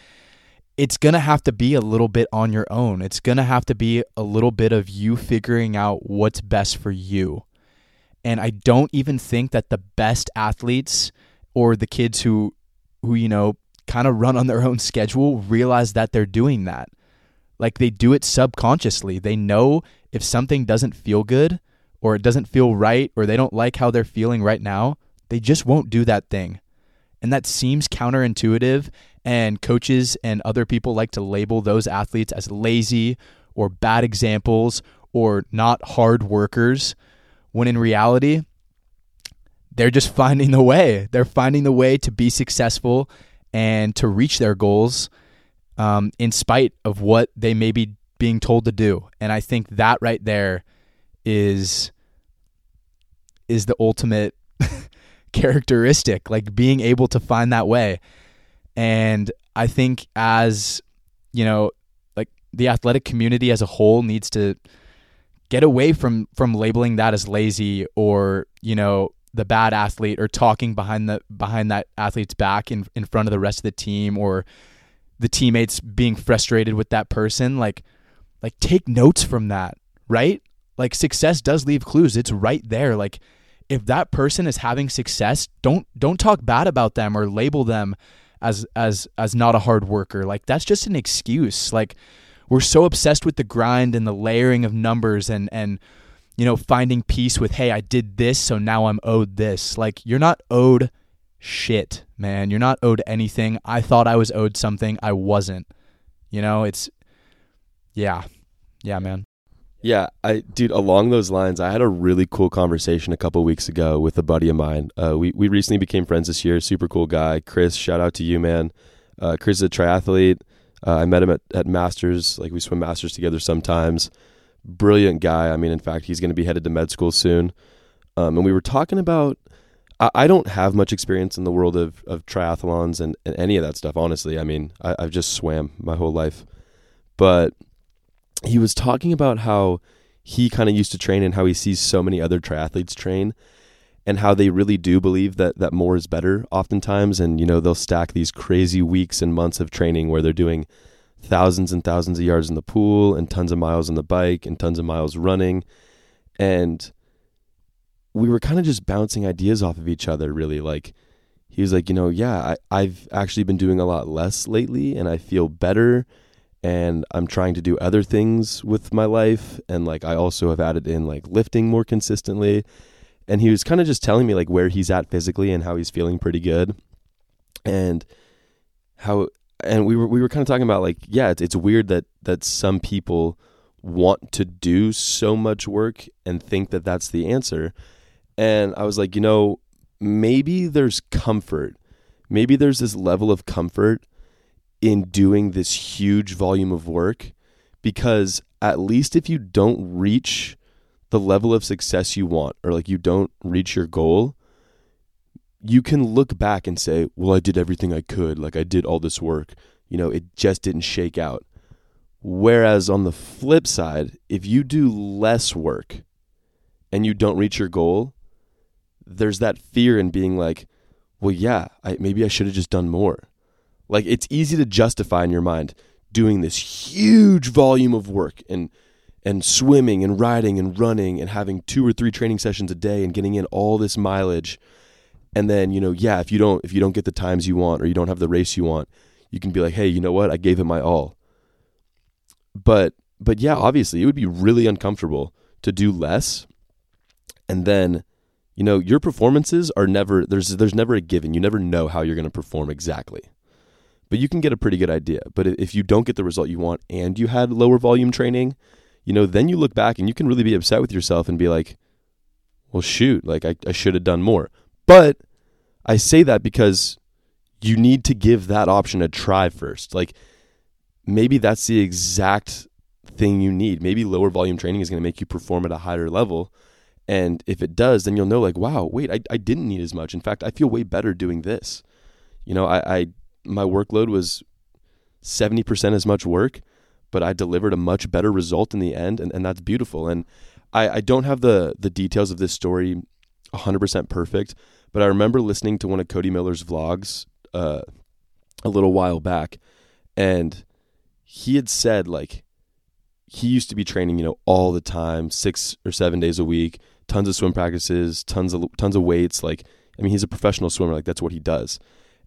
it's going to have to be a little bit on your own. It's going to have to be a little bit of you figuring out what's best for you. And I don't even think that the best athletes or the kids who you know, kind of run on their own schedule realize that they're doing that. Like, they do it subconsciously. They know if something doesn't feel good or it doesn't feel right or they don't like how they're feeling right now, they just won't do that thing. And that seems counterintuitive, and coaches and other people like to label those athletes as lazy or bad examples or not hard workers, when in reality, they're just finding the way. They're finding the way to be successful and to reach their goals in spite of what they may be being told to do. And I think that right there is the ultimate characteristic, like being able to find that way. And I think, as you know, like, the athletic community as a whole needs to get away from labeling that as lazy or, you know, the bad athlete, or talking behind that athlete's back in front of the rest of the team, or the teammates being frustrated with that person. Like take notes from that, right? Like, success does leave clues. It's right there. Like, if that person is having success, don't talk bad about them or label them as not a hard worker. Like, that's just an excuse. Like, we're so obsessed with the grind and the layering of numbers and you know, finding peace with, hey, I did this, so now I'm owed this. Like, you're not owed shit, man. You're not owed anything. I thought I was owed something. I wasn't. You know, it's, yeah. Yeah, man. Yeah, dude, along those lines, I had a really cool conversation a couple of weeks ago with a buddy of mine. We recently became friends this year. Super cool guy. Chris, shout out to you, man. Chris is a triathlete. I met him at Masters. Like, we swim Masters together sometimes. Brilliant guy. I mean, in fact, he's going to be headed to med school soon. And we were talking about, I don't have much experience in the world of triathlons and any of that stuff, honestly. I mean, I've just swam my whole life. But he was talking about how he kind of used to train and how he sees so many other triathletes train and how they really do believe that more is better oftentimes. And, you know, they'll stack these crazy weeks and months of training where they're doing thousands and thousands of yards in the pool and tons of miles on the bike and tons of miles running. And we were kind of just bouncing ideas off of each other, really. Like, he was like, you know, yeah, I've actually been doing a lot less lately and I feel better. And I'm trying to do other things with my life. And like, I also have added in like lifting more consistently. And he was kind of just telling me like where he's at physically and how he's feeling pretty good. And we were kind of talking about like, yeah, it's weird that some people want to do so much work and think that that's the answer. And I was like, you know, maybe there's comfort. Maybe there's this level of comfort in doing this huge volume of work, because at least if you don't reach the level of success you want, or like you don't reach your goal, you can look back and say, well, I did everything I could. Like I did all this work, you know, it just didn't shake out. Whereas on the flip side, if you do less work and you don't reach your goal, there's that fear in being like, well, yeah, maybe I should have just done more. Like it's easy to justify in your mind doing this huge volume of work and swimming and riding and running and having 2 or 3 training sessions a day and getting in all this mileage. And then, you know, yeah, if you don't get the times you want or you don't have the race you want, you can be like, hey, you know what? I gave it my all. But yeah, obviously it would be really uncomfortable to do less. And then, you know, your performances are never, there's never a given. You never know how you're going to perform exactly, but you can get a pretty good idea. But if you don't get the result you want and you had lower volume training, you know, then you look back and you can really be upset with yourself and be like, well, shoot, like I should have done more. But I say that because you need to give that option a try first. Like maybe that's the exact thing you need. Maybe lower volume training is going to make you perform at a higher level. And if it does, then you'll know like, wow, wait, I didn't need as much. In fact, I feel way better doing this. You know, my workload was 70% as much work, but I delivered a much better result in the end. And that's beautiful. And I don't have the details of this story 100% perfect, but I remember listening to one of Cody Miller's vlogs a little while back, and he had said like he used to be training, you know, all the time, 6 or 7 days a week, tons of swim practices, tons of weights. Like, I mean, he's a professional swimmer, like that's what he does.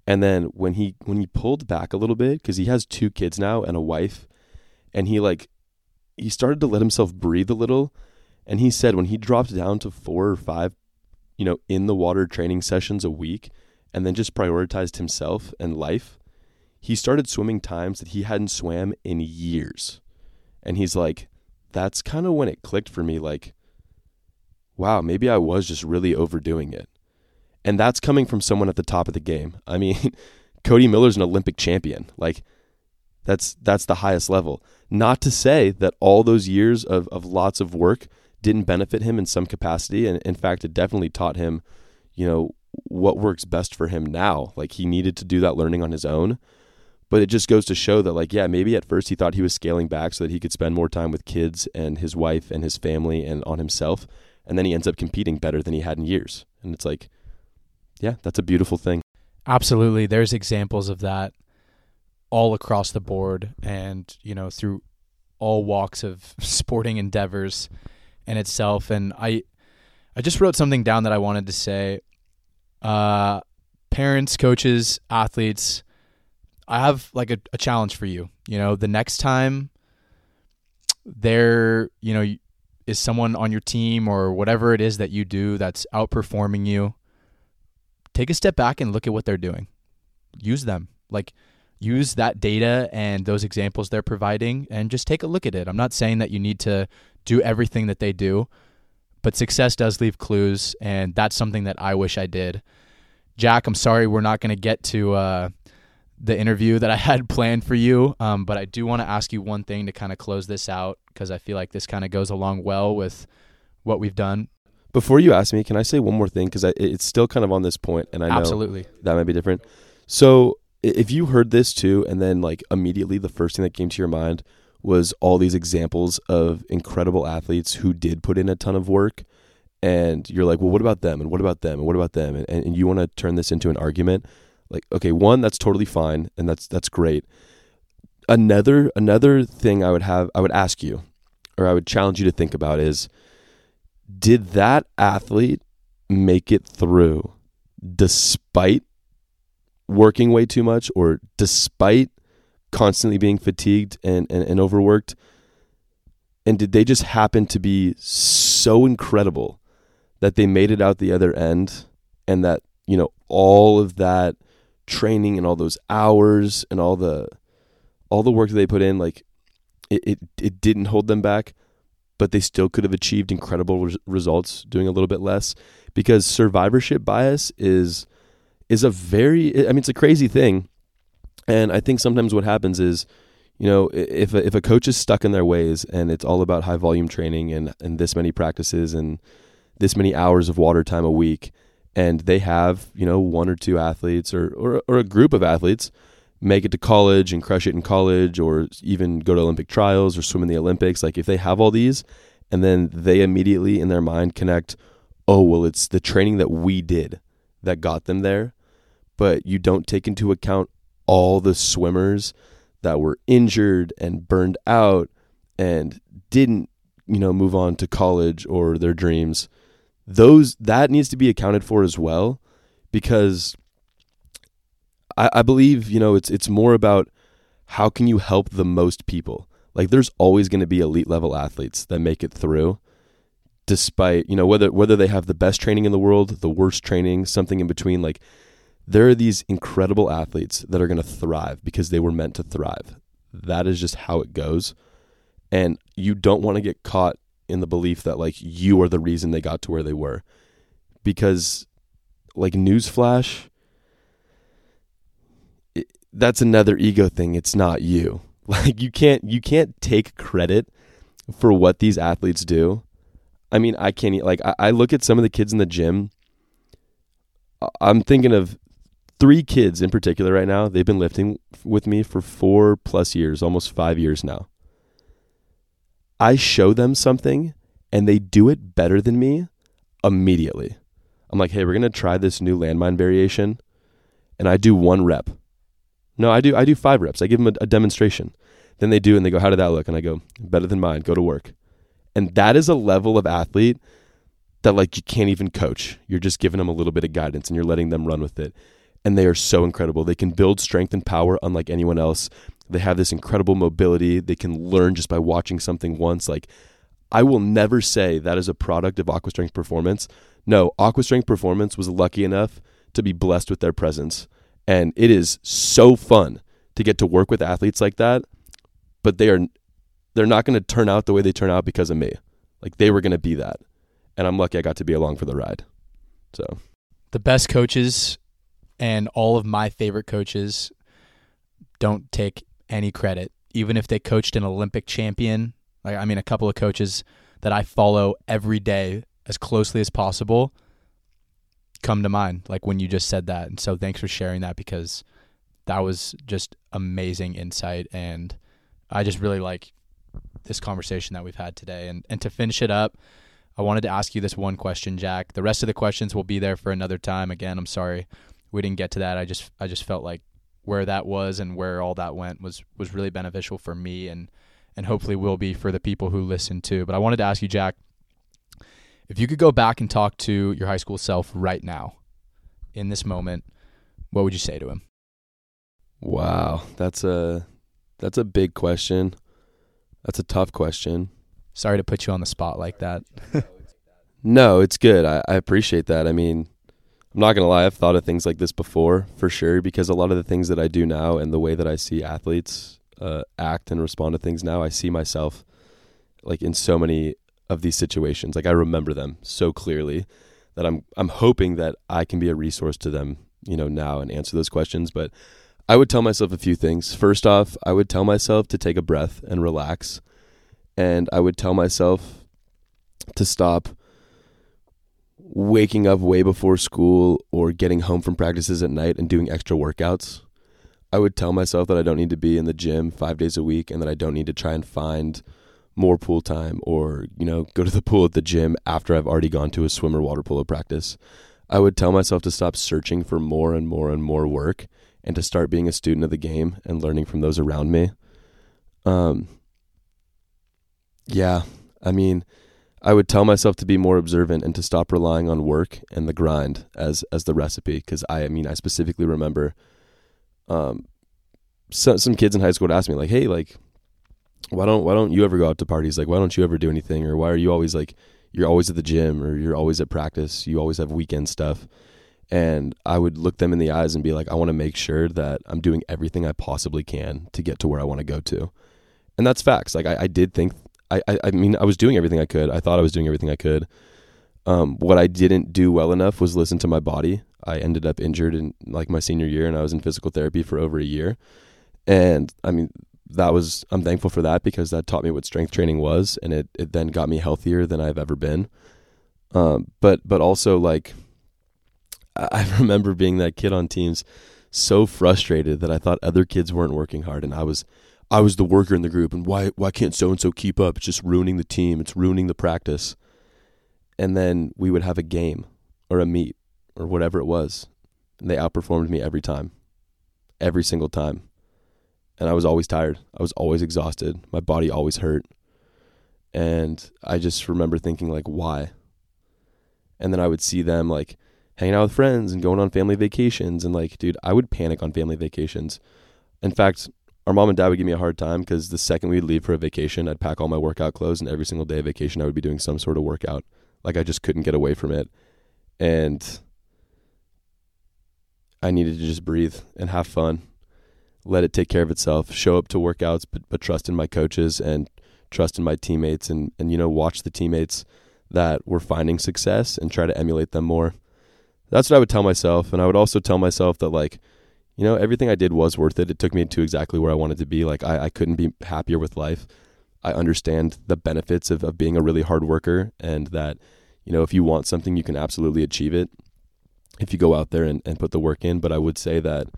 And then when he pulled back a little bit, because he has 2 kids now and a wife, and he started to let himself breathe a little, and he said when he dropped down to 4 or 5, you know, in the water training sessions a week, and then just prioritized himself and life, he started swimming times that he hadn't swam in years. And he's like, that's kind of when it clicked for me. Like, wow, maybe I was just really overdoing it. And that's coming from someone at the top of the game. I mean, Cody Miller's an Olympic champion. Like that's the highest level. Not to say that all those years of lots of work didn't benefit him in some capacity. And in fact, it definitely taught him, you know, what works best for him now. Like he needed to do that learning on his own, but it just goes to show that like, yeah, maybe at first he thought he was scaling back so that he could spend more time with kids and his wife and his family and on himself. And then he ends up competing better than he had in years. And it's like, yeah, that's a beautiful thing. Absolutely. There's examples of that all across the board and, you know, through all walks of sporting endeavors in itself. And I just wrote something down that I wanted to say. Parents, coaches, athletes, I have like a challenge for you. You know, the next time there, you know, is someone on your team or whatever it is that you do that's outperforming you, take a step back and look at what they're doing. Use them. Like use that data and those examples they're providing and just take a look at it. I'm not saying that you need to do everything that they do, but success does leave clues, and that's something that I wish I did. Jack, I'm sorry we're not going to get to the interview that I had planned for you, but I do want to ask you one thing to kind of close this out because I feel like this kind of goes along well with what we've done. Before you ask me, can I say one more thing? Because it's still kind of on this point, and I know absolutely that might be different. So if you heard this too, and then like immediately the first thing that came to your mind was all these examples of incredible athletes who did put in a ton of work. And you're like, well, what about them? And what about them? And what about them? And you want to turn this into an argument. Like, okay, one, that's totally fine. And that's great. Another thing I would ask you, or I would challenge you to think about is, did that athlete make it through despite working way too much or despite constantly being fatigued and overworked? And did they just happen to be so incredible that they made it out the other end, and that, you know, all of that training and all those hours and all the work that they put in, like it didn't hold them back, but they still could have achieved incredible results doing a little bit less? Because survivorship bias is a very, I mean, it's a crazy thing. And I think sometimes what happens is, you know, if a coach is stuck in their ways and it's all about high volume training and this many practices and this many hours of water time a week, and they have, you know, one or two athletes or a group of athletes make it to college and crush it in college, or even go to Olympic trials or swim in the Olympics. Like if they have all these and then they immediately in their mind connect, oh, well, it's the training that we did that got them there. But you don't take into account all the swimmers that were injured and burned out and didn't, you know, move on to college or their dreams. That needs to be accounted for as well, because I believe, you know, it's more about how can you help the most people. Like there's always going to be elite level athletes that make it through, despite, you know, whether they have the best training in the world, the worst training, something in between. Like there are these incredible athletes that are going to thrive because they were meant to thrive. That is just how it goes. And you don't want to get caught in the belief that like you are the reason they got to where they were, because like newsflash, that's another ego thing. It's not you. Like you can't take credit for what these athletes do. I mean, I can't, like I look at some of the kids in the gym. I'm thinking of 3 kids in particular right now. They've been lifting with me for 4+ years, almost 5 years now. I show them something and they do it better than me immediately. I'm like, hey, we're going to try this new landmine variation. And I do 1 rep. No, I do 5 reps. I give them a demonstration. Then they do and they go, how did that look? And I go, better than mine. Go to work. And that is a level of athlete that like you can't even coach. You're just giving them a little bit of guidance and you're letting them run with it. And they are so incredible. They can build strength and power unlike anyone else. They have this incredible mobility. They can learn just by watching something once. Like I will never say that is a product of Aqua Strength Performance. No, Aqua Strength Performance was lucky enough to be blessed with their presence. And it is so fun to get to work with athletes like that, but they're not going to turn out the way they turn out because of me. Like they were going to be that. And I'm lucky I got to be along for the ride. So the best coaches and all of my favorite coaches don't take any credit, even if they coached an Olympic champion. Like, I mean, a couple of coaches that I follow every day as closely as possible come to mind, like when you just said that. And so thanks for sharing that, because that was just amazing insight. And I just really like this conversation that we've had today. And to finish it up, I wanted to ask you this one question, Jack. The rest of the questions will be there for another time. Again, I'm sorry we didn't get to that. I just felt like where that was and where all that went was really beneficial for me and hopefully will be for the people who listen too. But I wanted to ask you, Jack, if you could go back and talk to your high school self right now in this moment, what would you say to him? Wow, that's a big question. That's a tough question. Sorry to put you on the spot like that. No, it's good. I appreciate that. I mean, I'm not going to lie. I've thought of things like this before, for sure, because a lot of the things that I do now and the way that I see athletes act and respond to things now, I see myself like in so many of these situations. Like I remember them so clearly that I'm hoping that I can be a resource to them, you know, now and answer those questions. But I would tell myself a few things. First off, I would tell myself to take a breath and relax. And I would tell myself to stop waking up way before school or getting home from practices at night and doing extra workouts. I would tell myself that I don't need to be in the gym 5 days a week and that I don't need to try and find more pool time or, you know, go to the pool at the gym after I've already gone to a swim or water polo practice. I would tell myself to stop searching for more and more and more work and to start being a student of the game and learning from those around me. Yeah, I mean, I would tell myself to be more observant and to stop relying on work and the grind as the recipe, because I specifically remember some kids in high school would ask me like, hey, like, why don't you ever go out to parties? Like, why don't you ever do anything? Or why are you always like, you're always at the gym or you're always at practice? You always have weekend stuff. And I would look them in the eyes and be like, I want to make sure that I'm doing everything I possibly can to get to where I want to go to. And that's facts. Like I did think, I mean, I was doing everything I could. I thought I was doing everything I could. What I didn't do well enough was listen to my body. I ended up injured in like my senior year and I was in physical therapy for over a year. And I mean, that was, I'm thankful for that, because that taught me what strength training was, and it then got me healthier than I've ever been. But also, like, I remember being that kid on teams so frustrated that I thought other kids weren't working hard, and I was the worker in the group, and why can't so-and-so keep up? It's just ruining the team. It's ruining the practice. And then we would have a game or a meet or whatever it was, and they outperformed me every time, every single time. And I was always tired. I was always exhausted. My body always hurt. And I just remember thinking, like, why? And then I would see them, like, hanging out with friends and going on family vacations. And, like, dude, I would panic on family vacations. In fact, our mom and dad would give me a hard time, because the second we'd leave for a vacation, I'd pack all my workout clothes, and every single day of vacation I would be doing some sort of workout. Like, I just couldn't get away from it. And I needed to just breathe and have fun, let it take care of itself, show up to workouts, but trust in my coaches and trust in my teammates, and, you know, watch the teammates that were finding success and try to emulate them more. That's what I would tell myself. And I would also tell myself that, like, you know, everything I did was worth it. It took me to exactly where I wanted to be. Like, I couldn't be happier with life. I understand the benefits of being a really hard worker, and that, you know, if you want something, you can absolutely achieve it if you go out there and put the work in. But I would say that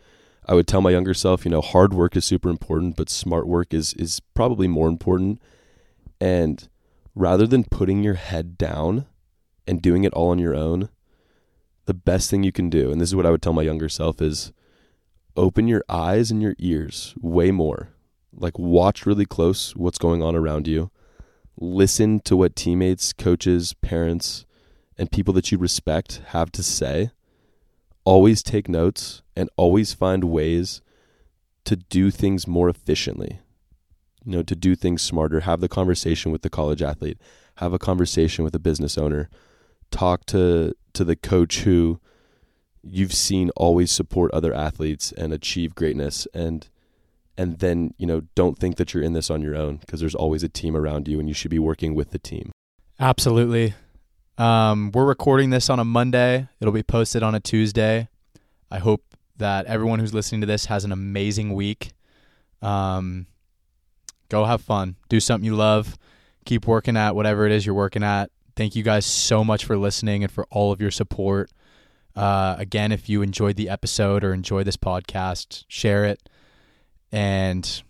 I would tell my younger self, you know, hard work is super important, but smart work is probably more important. And rather than putting your head down and doing it all on your own, the best thing you can do, and this is what I would tell my younger self, is open your eyes and your ears way more. Like, watch really close what's going on around you. Listen to what teammates, coaches, parents, and people that you respect have to say. Always take notes, and always find ways to do things more efficiently, you know, to do things smarter. Have the conversation with the college athlete, have a conversation with a business owner, talk to the coach who you've seen always support other athletes and achieve greatness. And then, you know, don't think that you're in this on your own, because there's always a team around you, and you should be working with the team. Absolutely. We're recording this on a Monday. It'll be posted on a Tuesday. I hope that everyone who's listening to this has an amazing week. Go have fun. Do something you love. Keep working at whatever it is you're working at. Thank you guys so much for listening and for all of your support. Again, if you enjoyed the episode or enjoy this podcast, share it, and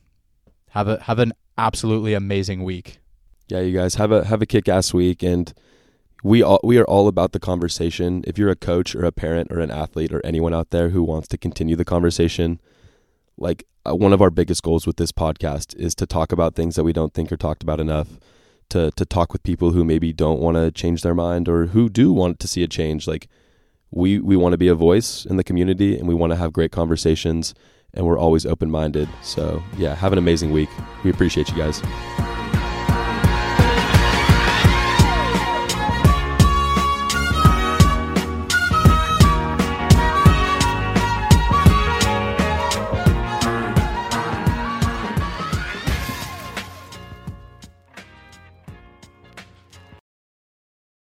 have an absolutely amazing week. Yeah, you guys have a kick-ass week, and we are all about the conversation. If you're a coach or a parent or an athlete or anyone out there who wants to continue the conversation, like, one of our biggest goals with this podcast is to talk about things that we don't think are talked about enough, to talk with people who maybe don't want to change their mind or who do want to see a change. Like, we want to be a voice in the community, and we want to have great conversations, and we're always open-minded. So yeah, have an amazing week. We appreciate you guys.